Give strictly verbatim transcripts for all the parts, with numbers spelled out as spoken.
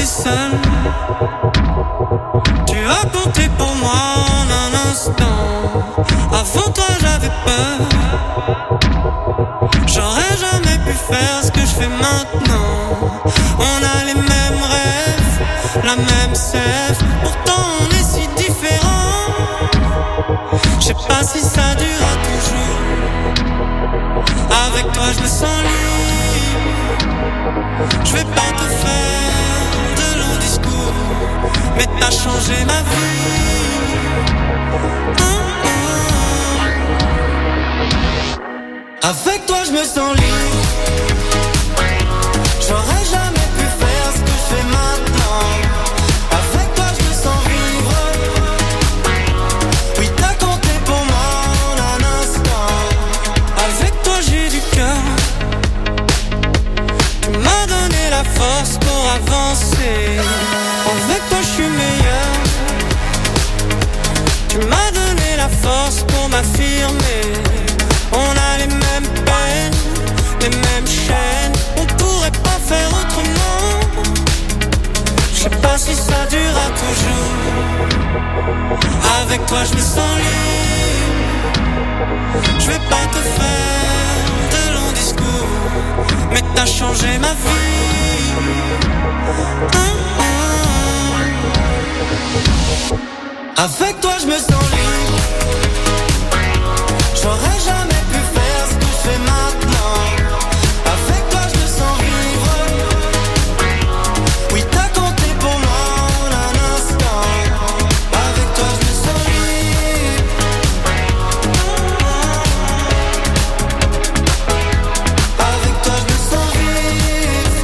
t'es seul. Tu as compté pour moi en un instant. Avant toi j'avais peur. J'aurais jamais pu faire ce que je fais maintenant. On a les mêmes rêves, la même sève. Pourtant on est si différents. Je sais pas si ça durera toujours. Avec toi je me sens libre. Je vais pas te faire de longs discours, mais t'as changé ma vie. Oh oh. Avec toi je me sens libre. J'aurais jamais pu faire ce que je fais maintenant. Avec toi je me sens vivre. Oui, t'as compté pour moi en un instant. Avec toi j'ai du cœur. La force pour avancer. Avec toi je suis meilleur. Tu m'as donné la force pour m'affirmer. On a les mêmes peines, les mêmes chaînes. On pourrait pas faire autrement. Je sais pas si ça durera toujours. Avec toi je me sens libre. Je vais pas te faire de longs discours, mais t'as changé ma vie. Oh oh. Avec toi je me sens libre. J'aurais jamais pu faire ce que je fais maintenant. Avec toi je me sens vivre. Oui, t'as compté pour moi en un instant. Avec toi je me sens libre. Oh oh. Avec toi je me sens vivre.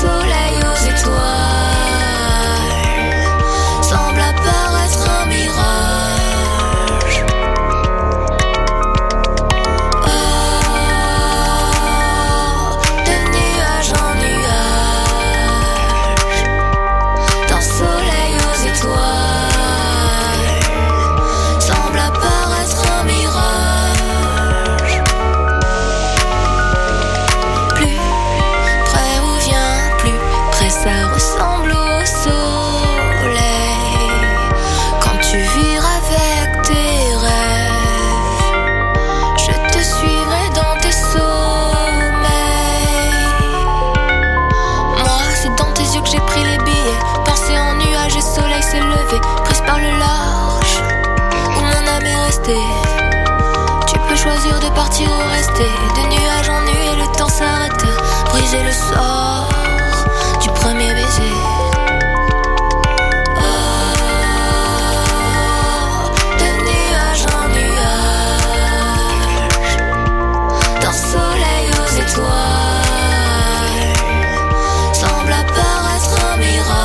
Sous s'arrêter, de nuage en nuit le temps s'arrête, briser le sort du premier baiser. Oh, de nuage en nuage, d'un soleil aux étoiles, semble apparaître un mirage.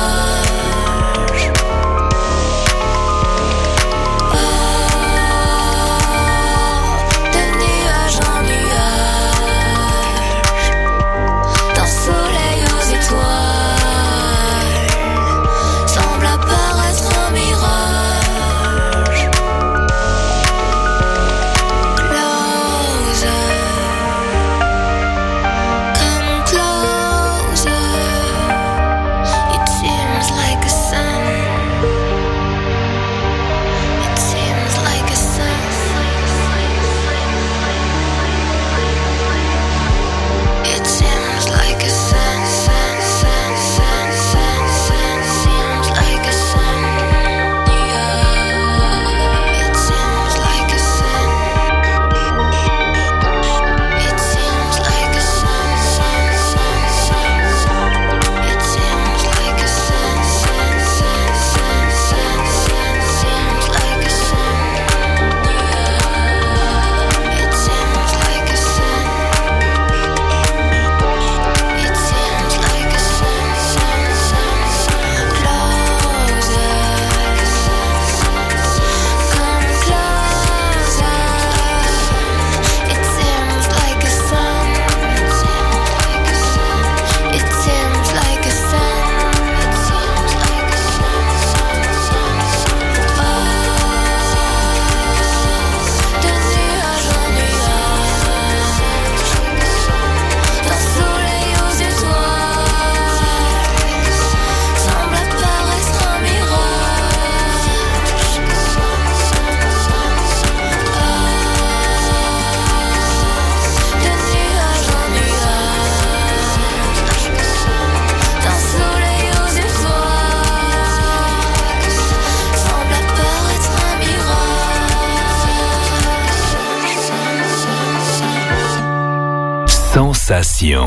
Sensation.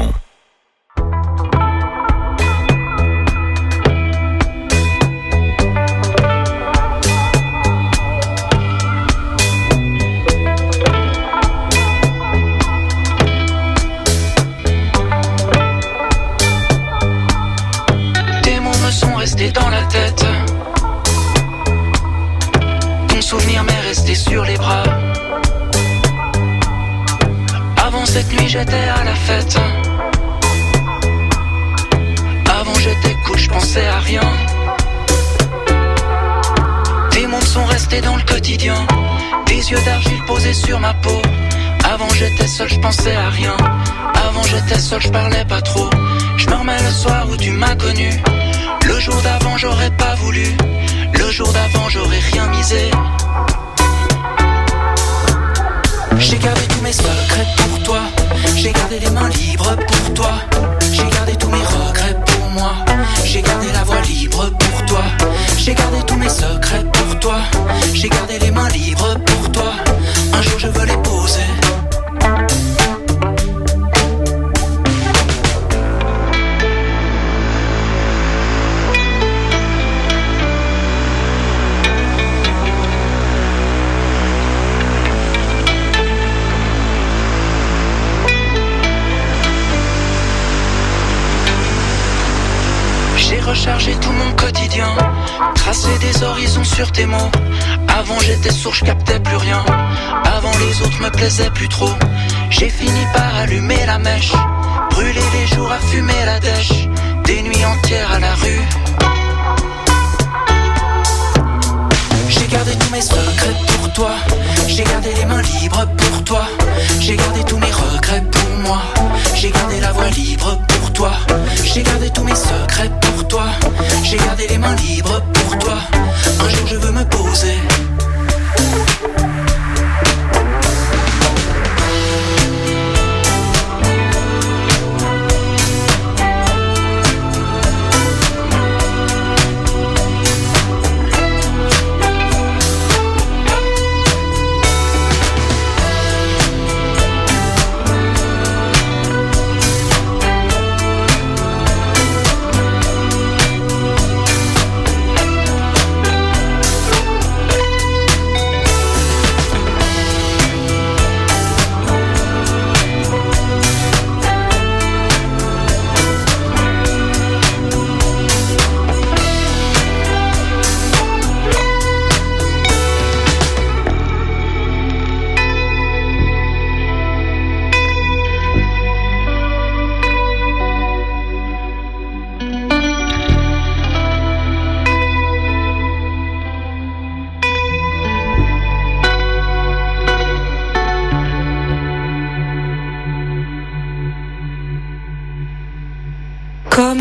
Tes mots me sont restés dans la tête. Ton souvenir m'est resté sur les bras. Cette nuit j'étais à la fête. Avant j'étais cool, je pensais à rien. Tes mondes sont restés dans le quotidien. Tes yeux d'argile posés sur ma peau. Avant j'étais seul, je pensais à rien. Avant j'étais seul, je parlais pas trop. Je me remets le soir où tu m'as connu. Le jour d'avant j'aurais pas voulu. Le jour d'avant j'aurais rien misé. J'ai gardé tous mes secrets pour toi. J'ai gardé les mains libres pour toi. J'ai gardé tous mes regrets pour moi. J'ai gardé la voie libre pour toi. J'ai gardé tous mes secrets pour toi. J'ai gardé les mains libres pour toi. Un jour je veux les poser. Recharger tout mon quotidien, tracer des horizons sur tes mots. Avant j'étais sourd, je captais plus rien. Avant les autres me plaisaient plus trop. J'ai fini par allumer la mèche, brûler les jours à fumer la dèche, des nuits entières à la rue. J'ai gardé tous mes secrets pour toi. J'ai gardé les mains libres pour toi. J'ai gardé tous mes regrets pour moi. J'ai gardé la voie libre pour toi. J'ai gardé tous mes secrets pour toi. J'ai gardé les mains libres pour toi. Un jour je veux me poser.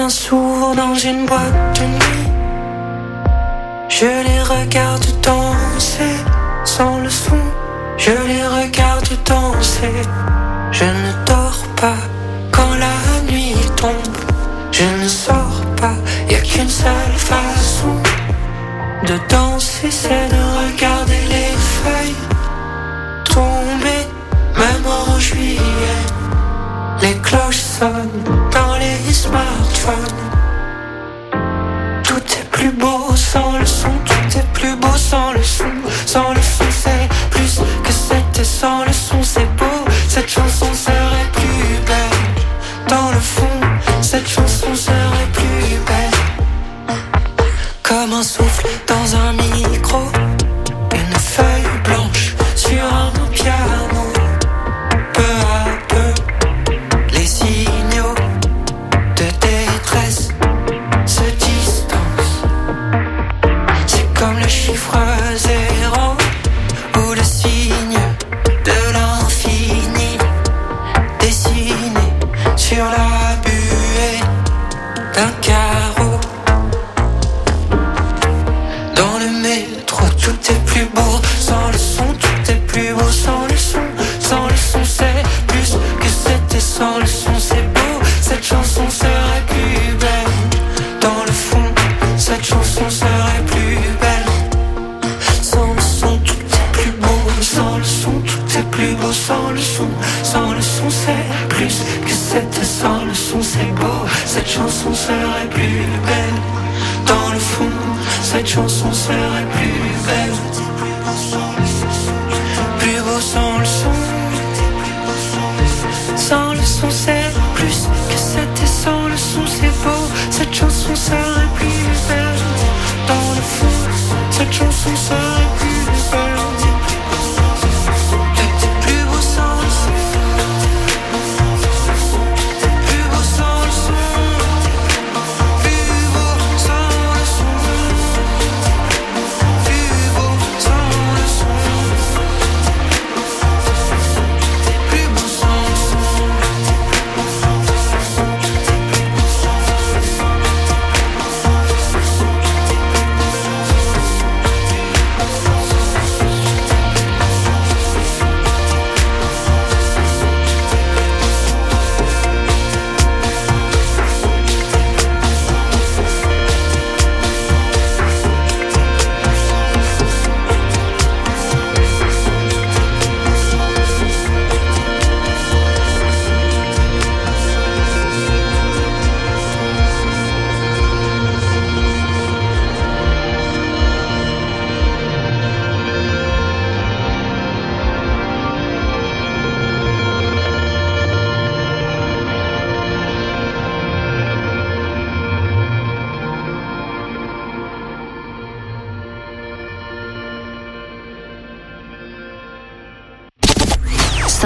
mains s'ouvrent dans une boîte de nuit. Je les regarde danser sans le son. Je les regarde danser. Je ne dors pas quand la nuit tombe. Je ne sors pas, y'a qu'une seule façon de danser, c'est de regarder les feuilles tomber, même en juillet. Les cloches sonnent dans les smartphones. Tout est plus beau sans le son, tout est plus beau sans le son. Sans le son c'est plus que c'était, sans le son c'est beau. Cette chanson serait plus belle, dans le fond, cette chanson serait plus belle. Comme un souffle dans un micro, une feuille blanche sur un piano.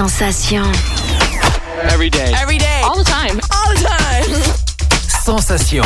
Sensation. Every day. Every day. All the time. All the time. Sensation.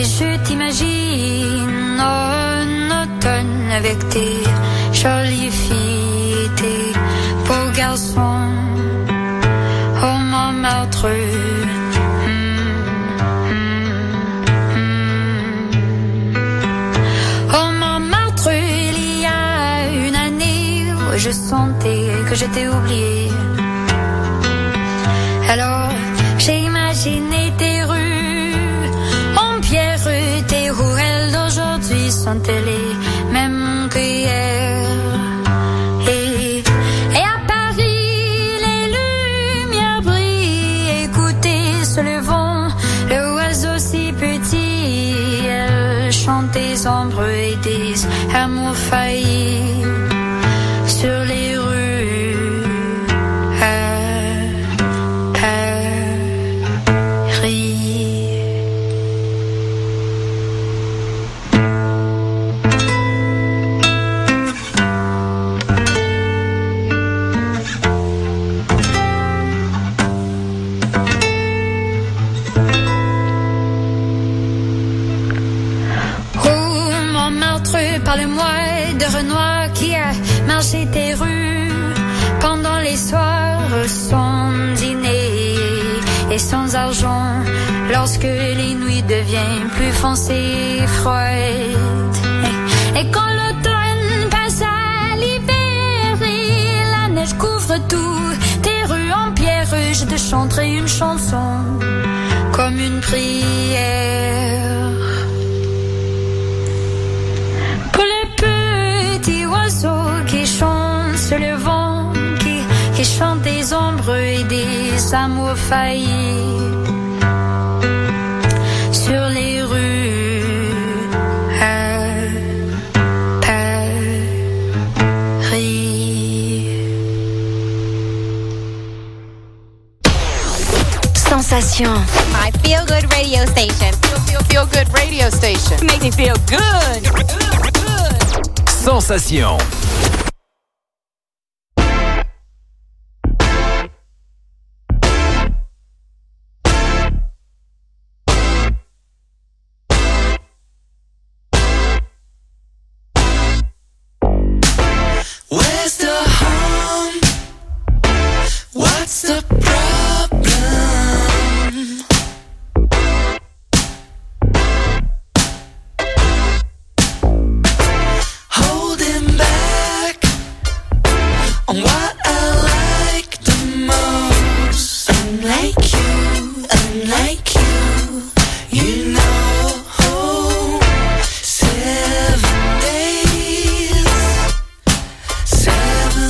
Et je t'imagine en automne avec tes jolies filles et tes beaux garçons. Oh, mon Martreux. Je sentais que je t'ai oublié. Alors j'ai imaginé tes rues en pierre, tes ruelles d'aujourd'hui sont les mêmes qu'hier. Et, et à Paris les lumières brillent, écoutez sur le vent l'oiseau si petit. Elle chante des ombres et des amours faillis sur les rues à Paris. Oh, mon Martre, parle-moi de Renoir qui a marché tes rues pendant les soirs sans dîner et sans argent, lorsque les nuits deviennent plus foncées et froides. Et, et quand l'automne passe à l'hiver et la neige couvre tout, tes rues en pierre, je te chanterai une chanson comme une prière. Qui chante sur le vent, qui, qui chante des ombres et des amours faillis sur les rues à Paris. Sensation. My feel good radio station. Feel, feel, feel good radio station. Make me feel good. Good, good. Sensation. Seven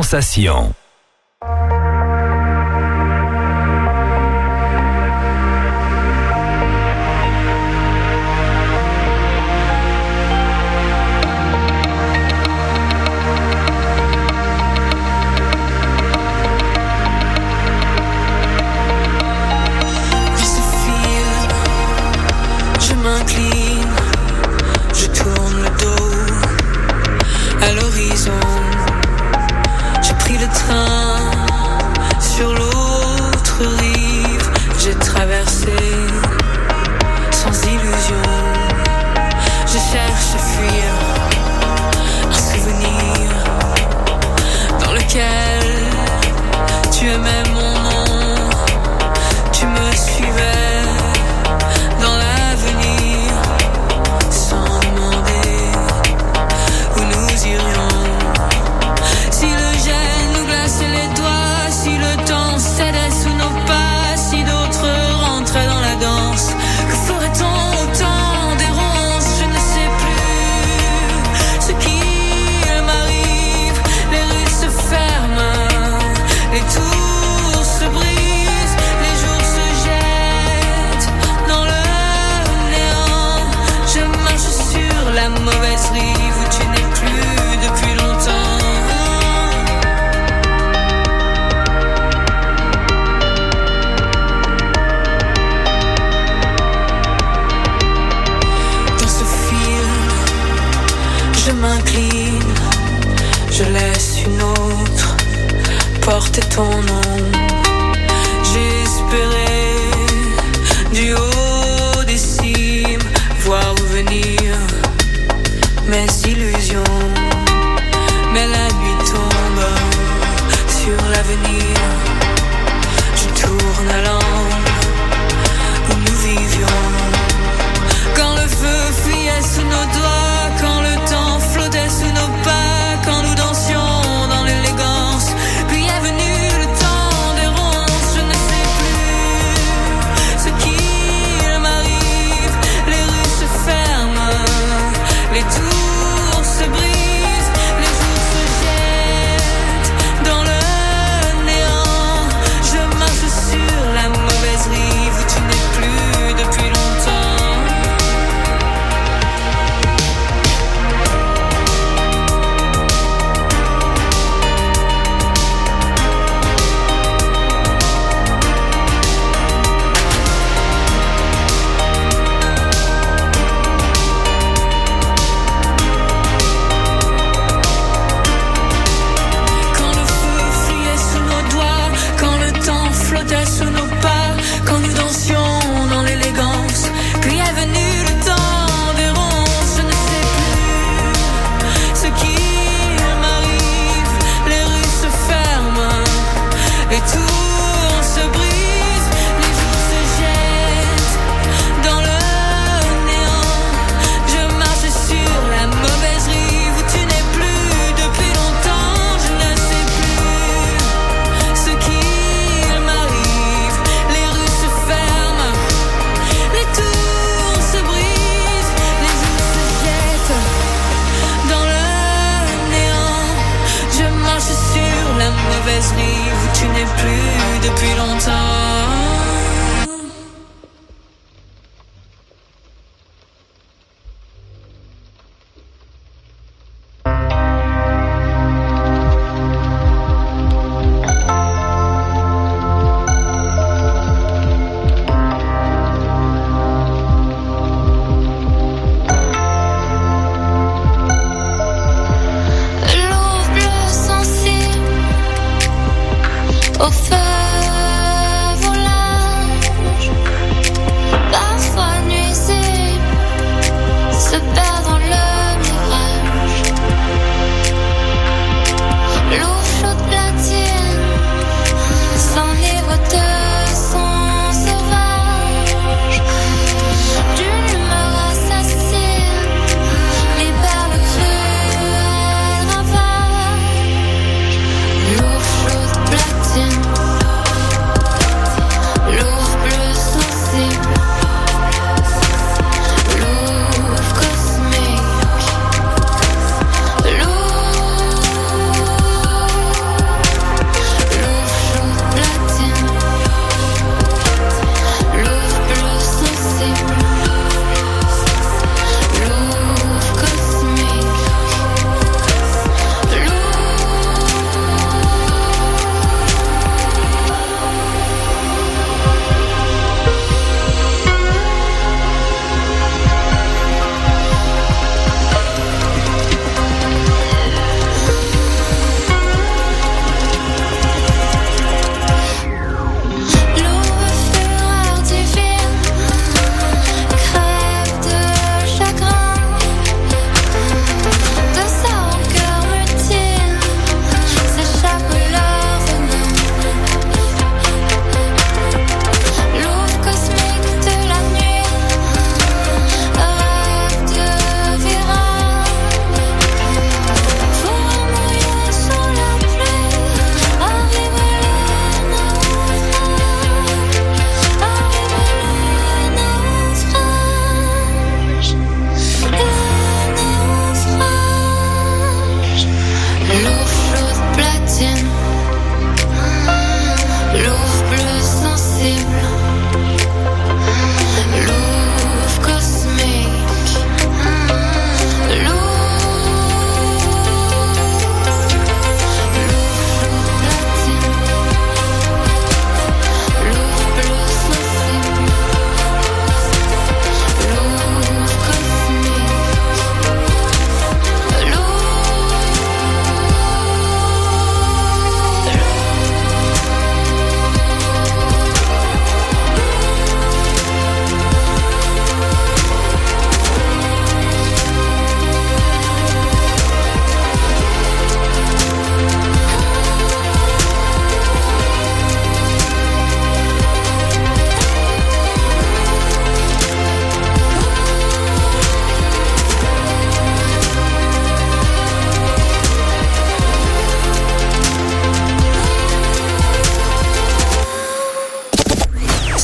Sensation. Time. ton nom. J'ai espéré du haut des cimes voir revenir mes illusions. Mais la nuit tombe sur l'avenir. Je tourne à l'angle où nous vivions. Quand le feu fuyait sous nos doigts, quand le temps flottait sous nos pas, quand nous dansions.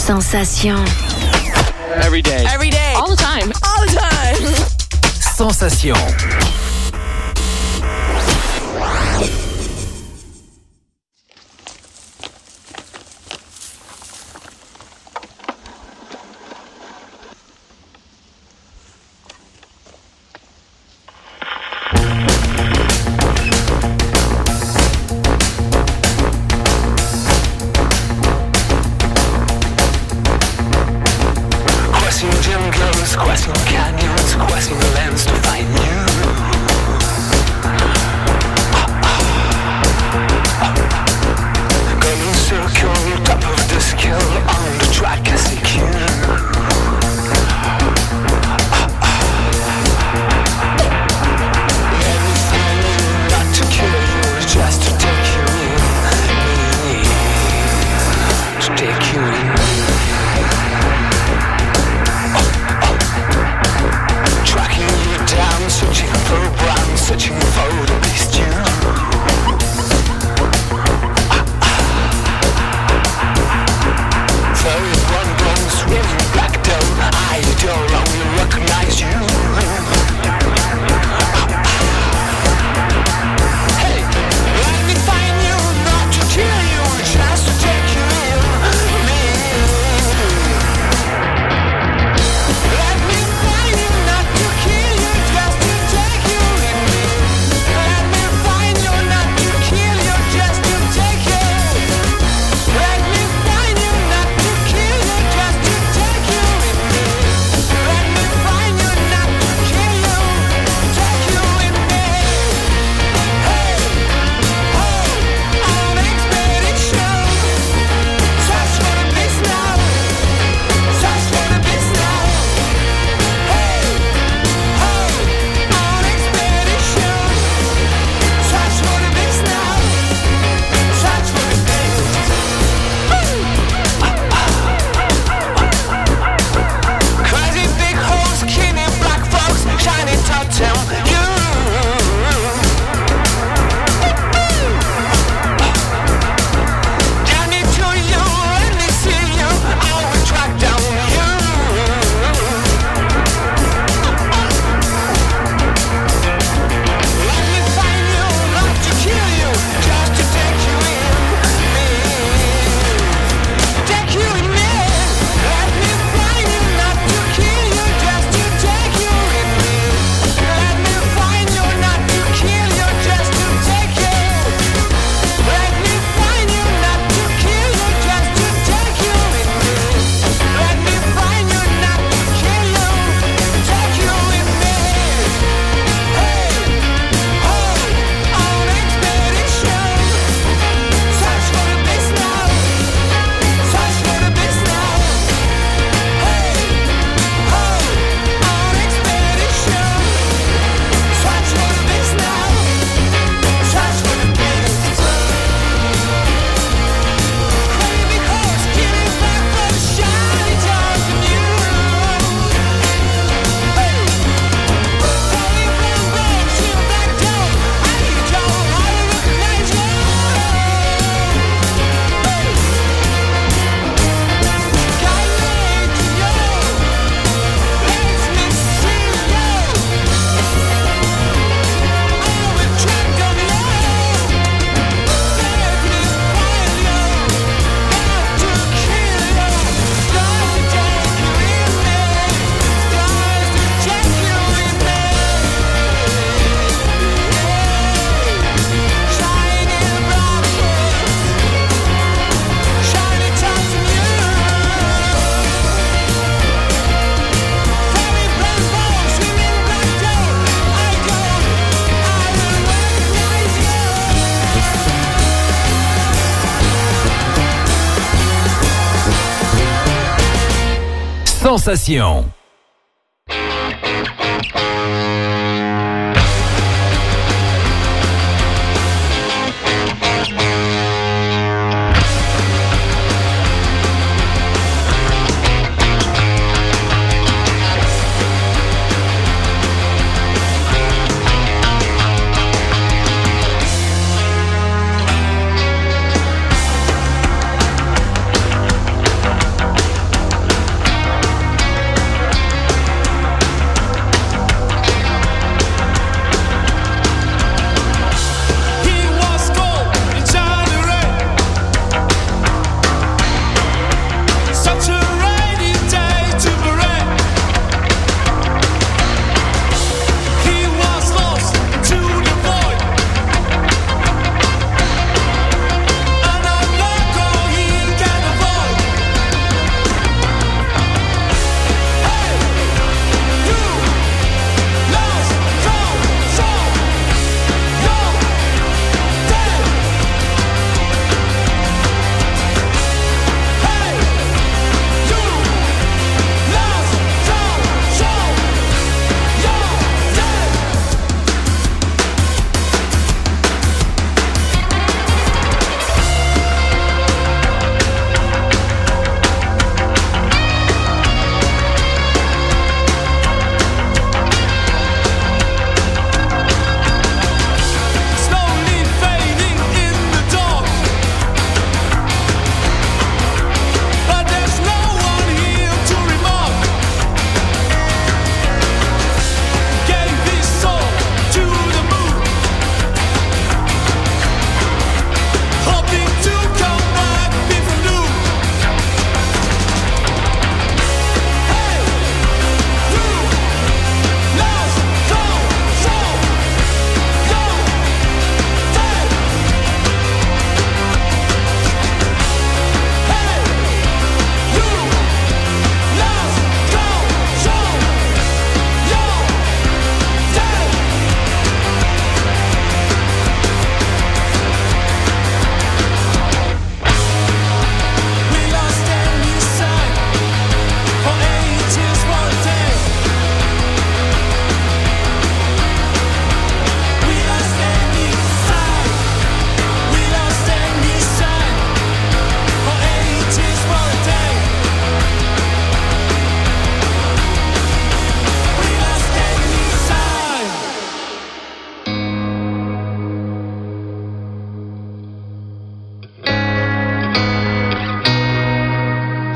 Sensation. Every day. Every day. All the time. All the time. Sensation. Sensation.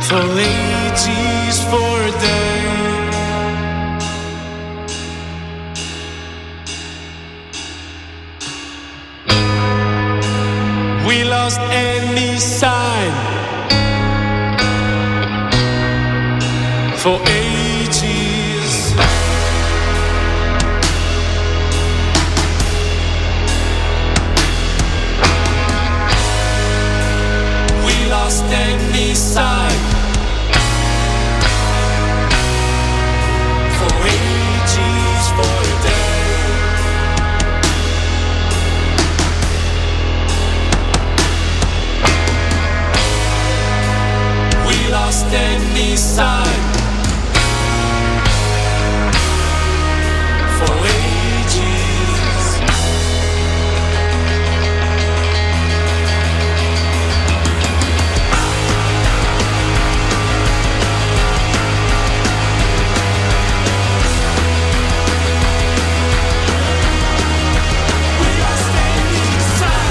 for ladies for a day. We lost any sign for ages. We lost any sign for ages for a day. Lost any sign for ages. We lost any sign.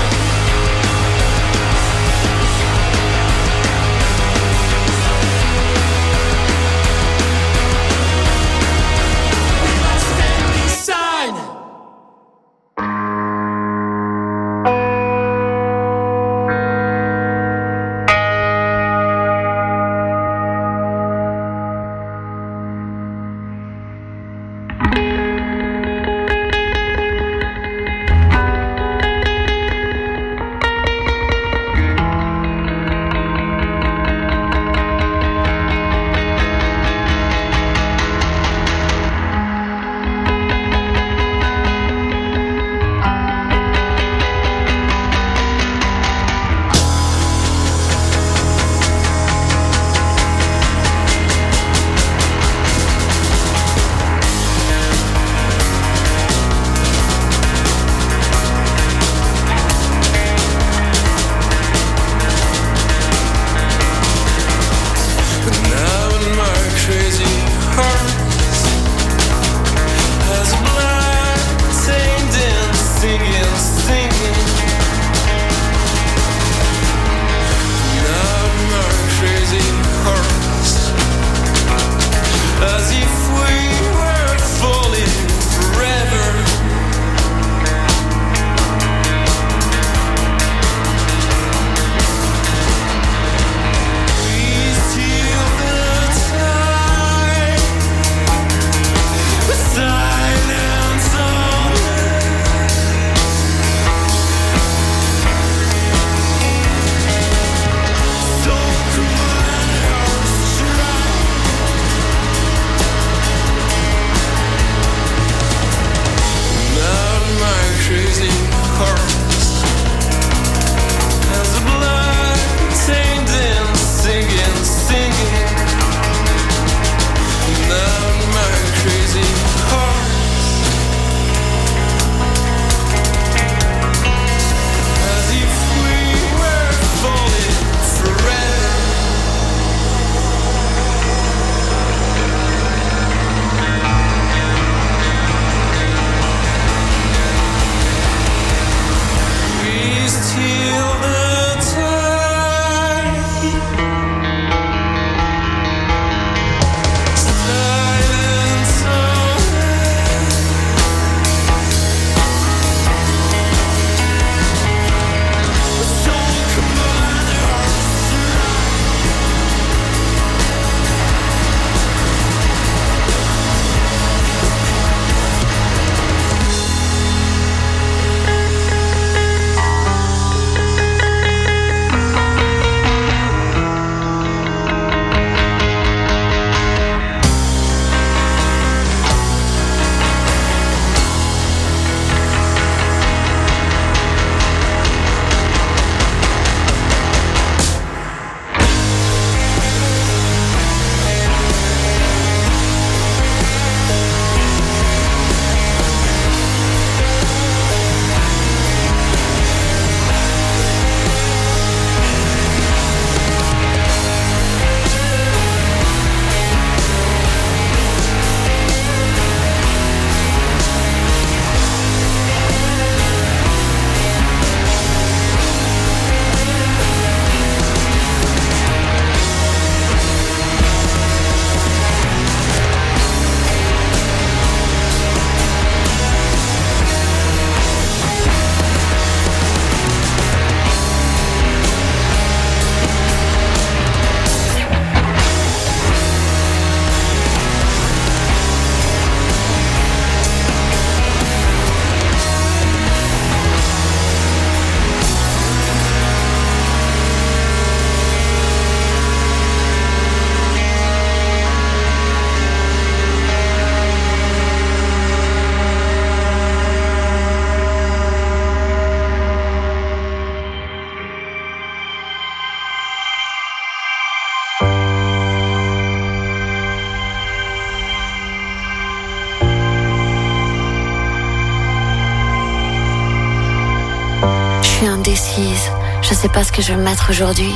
indécise, je sais pas ce que je vais mettre aujourd'hui.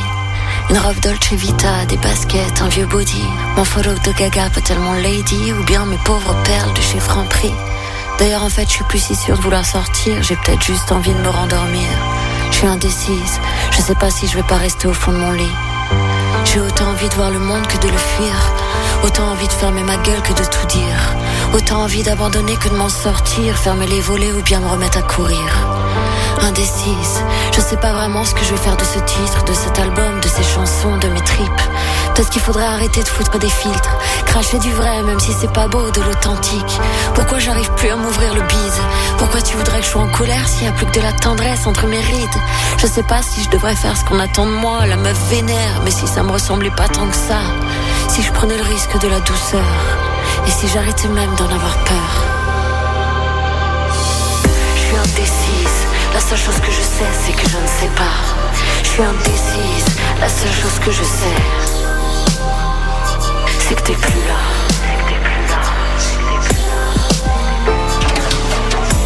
Une robe Dolce Vita, des baskets, un vieux body. Mon follow de Gaga peut tellement lady, ou bien mes pauvres perles de chez Franprix. D'ailleurs en fait je suis plus si sûre de vouloir sortir, j'ai peut-être juste envie de me rendormir. Je suis indécise, je sais pas si je vais pas rester au fond de mon lit. J'ai autant envie de voir le monde que de le fuir, autant envie de fermer ma gueule que de tout dire, autant envie d'abandonner que de m'en sortir, fermer les volets ou bien me remettre à courir. Indécise, je sais pas vraiment ce que je vais faire de ce titre, de cet album, de ces chansons, de mes tripes. Peut-être qu'il faudrait arrêter de foutre des filtres, cracher du vrai même si c'est pas beau, de l'authentique. Pourquoi j'arrive plus à m'ouvrir le bise? Pourquoi tu voudrais que je sois en colère s'il y a plus que de la tendresse entre mes rides? Je sais pas si je devrais faire ce qu'on attend de moi, la meuf vénère, mais si ça me ressemblait pas tant que ça, si je prenais le risque de la douceur, et si j'arrêtais même d'en avoir peur. Je suis indécise, la seule chose que je sais c'est que je ne sais pas. Je suis indécise, la seule chose que je sais c'est que t'es plus là.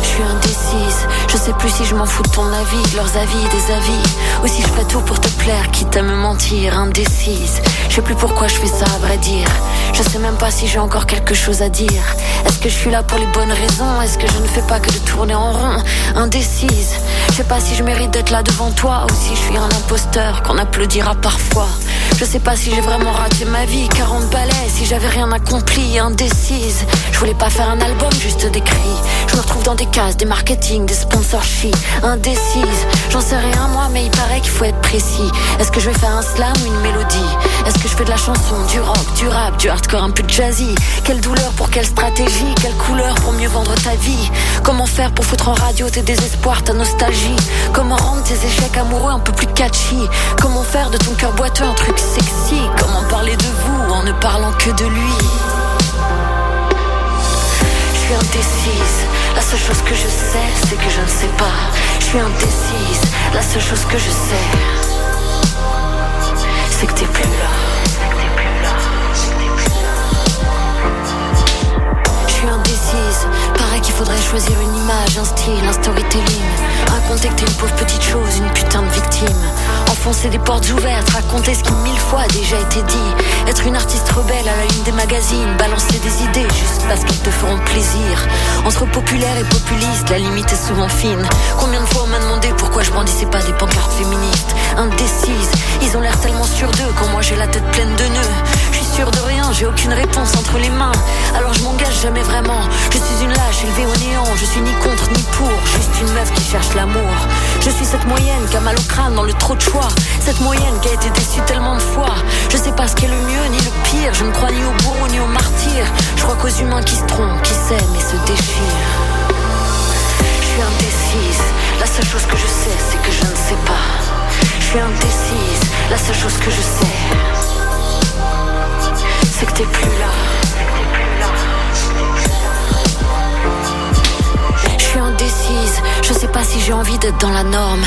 Je suis indécise, je sais plus si je m'en fous de ton avis, de leurs avis, des avis, ou si je fais tout pour te plaire, quitte à me mentir. Indécise, je sais plus pourquoi je fais ça à vrai dire. Je sais même pas si j'ai encore quelque chose à dire. Est-ce que je suis là pour les bonnes raisons? Est-ce que je ne fais pas que de tourner en rond? Indécise, je sais pas si je mérite d'être là devant toi, ou si je suis un imposteur qu'on applaudira parfois. Je sais pas si j'ai vraiment raté ma vie, quarante balais, si j'avais rien accompli. Indécise, je voulais pas faire un album, juste des cris. Je me retrouve dans des cases, des marketing, des sponsorships. Indécise, j'en sais rien moi, mais il paraît qu'il faut être précis. Est-ce que je vais faire un slam ou une mélodie? Est-ce que je fais de la chanson, du rock, du rap, du hardcore, un peu de jazzy? Quelle douleur pour quelle stratégie? Quelle couleur pour mieux vendre ta vie? Comment faire pour foutre en radio tes désespoirs, ta nostalgie? Comment rendre tes échecs amoureux un peu plus catchy? Comment faire de ton cœur boiteux un truc sexy? Comment parler de vous en ne parlant que de lui? Je suis indécise, la seule chose que je sais c'est que je ne sais pas. Je suis indécise, la seule chose que je sais c'est que t'es plus là. Je suis indécise, paraît qu'il faudrait choisir une image, un style, un storytelling. Raconter que t'es une pauvre petite chose, une putain de victime. Enfoncer des portes ouvertes, raconter ce qui mille fois a déjà été dit. Être une artiste rebelle à la une des magazines, balancer des idées juste parce qu'elles te feront plaisir. Entre populaire et populiste, la limite est souvent fine. Combien de fois on m'a demandé pourquoi je brandissais pas des pancartes féministes? Indécise, ils ont l'air tellement sûrs d'eux quand moi j'ai la tête pleine de nœuds. Je suis sûre de rien, j'ai aucune réponse entre les mains, alors je m'engage jamais vraiment. Je suis une lâche élevée au néant, je suis ni contre ni pour, juste une meuf qui cherche l'amour. Je suis cette moyenne qui a mal au crâne dans le trop de choix, cette moyenne qui a été déçue tellement de fois. Je sais pas ce qu'est le mieux ni le pire, je ne crois ni au bourreau ni au martyr. Je crois qu'aux humains qui se trompent, qui s'aiment et se déchirent. Je suis indécise, la seule chose que je sais c'est que je ne sais pas. Je suis indécise, la seule chose que je sais c'est que t'es plus là. Je sais pas si j'ai envie d'être dans la norme,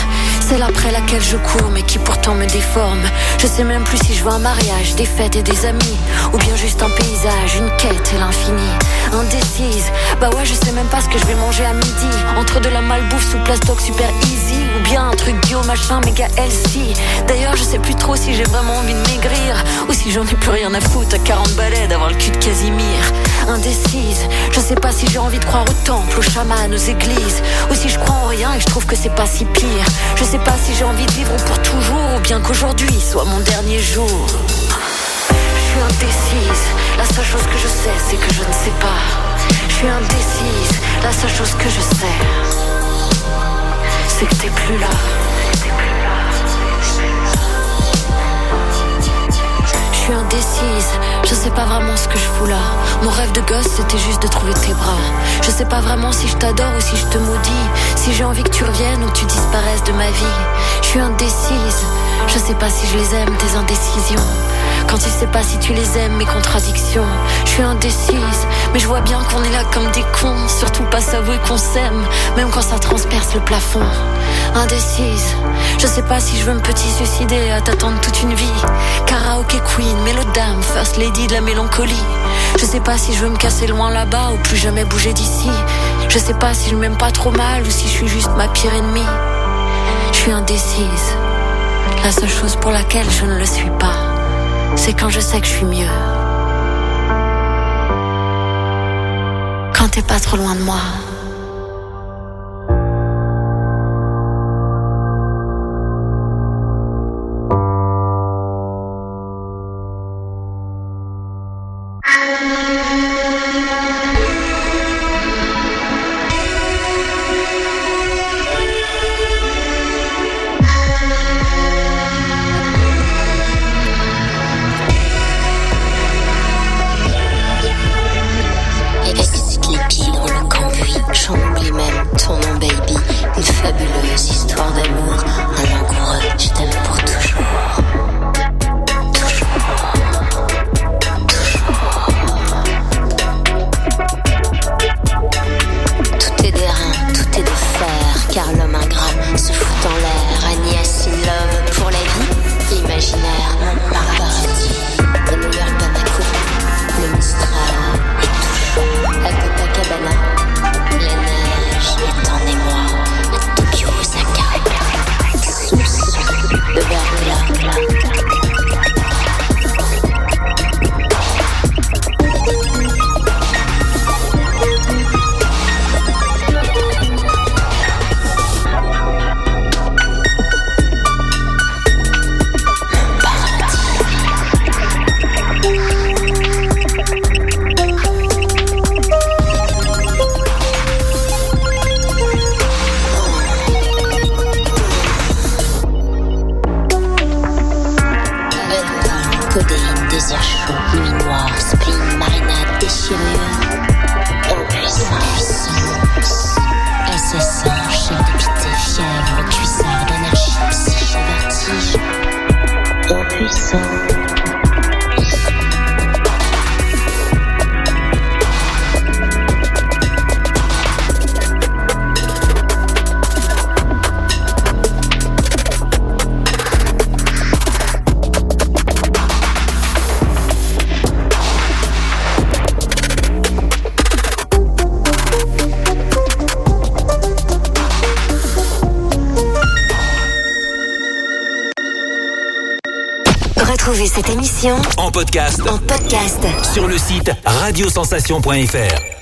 celle après laquelle je cours mais qui pourtant me déforme. Je sais même plus si je veux un mariage, des fêtes et des amis, ou bien juste un paysage, une quête et l'infini. Indécise, bah ouais je sais même pas ce que je vais manger à midi, entre de la malbouffe sous plastoc super easy, ou bien un truc bio machin méga healthy. D'ailleurs je sais plus trop si j'ai vraiment envie de maigrir, ou si j'en ai plus rien à foutre à quarante balais d'avoir le cul de Casimir. Indécise, je sais pas si j'ai envie de croire au temple, aux chamans, aux églises, ou si je crois en rien et je trouve que c'est pas si pire. Je sais pas si j'ai envie de vivre pour toujours, ou bien qu'aujourd'hui soit mon dernier jour. Je suis indécise, la seule chose que je sais c'est que je ne sais pas. Je suis indécise, la seule chose que je sais c'est que t'es plus là. Je suis indécise, je sais pas vraiment ce que je fous là. Mon rêve de gosse c'était juste de trouver tes bras. Je sais pas vraiment si je t'adore ou si je te maudis, si j'ai envie que tu reviennes ou que tu disparaisses de ma vie. Je suis indécise, je sais pas si je les aime tes indécisions, quand tu sais pas si tu les aimes mes contradictions. Je suis indécise, mais je vois bien qu'on est là comme des cons, surtout pas s'avouer qu'on s'aime même quand ça transperce le plafond. Indécise, je sais pas si je veux me petit suicider à t'attendre toute une vie, karaoké queen, mélodame, first lady de la mélancolie. Je sais pas si je veux me casser loin là-bas ou plus jamais bouger d'ici. Je sais pas si je m'aime pas trop mal ou si je suis juste ma pire ennemie. Je je suis indécise. La seule chose pour laquelle je ne le suis pas, c'est quand je sais que je suis mieux. Quand t'es pas trop loin de moi. Cette émission en podcast en podcast sur le site radio sensation point F R.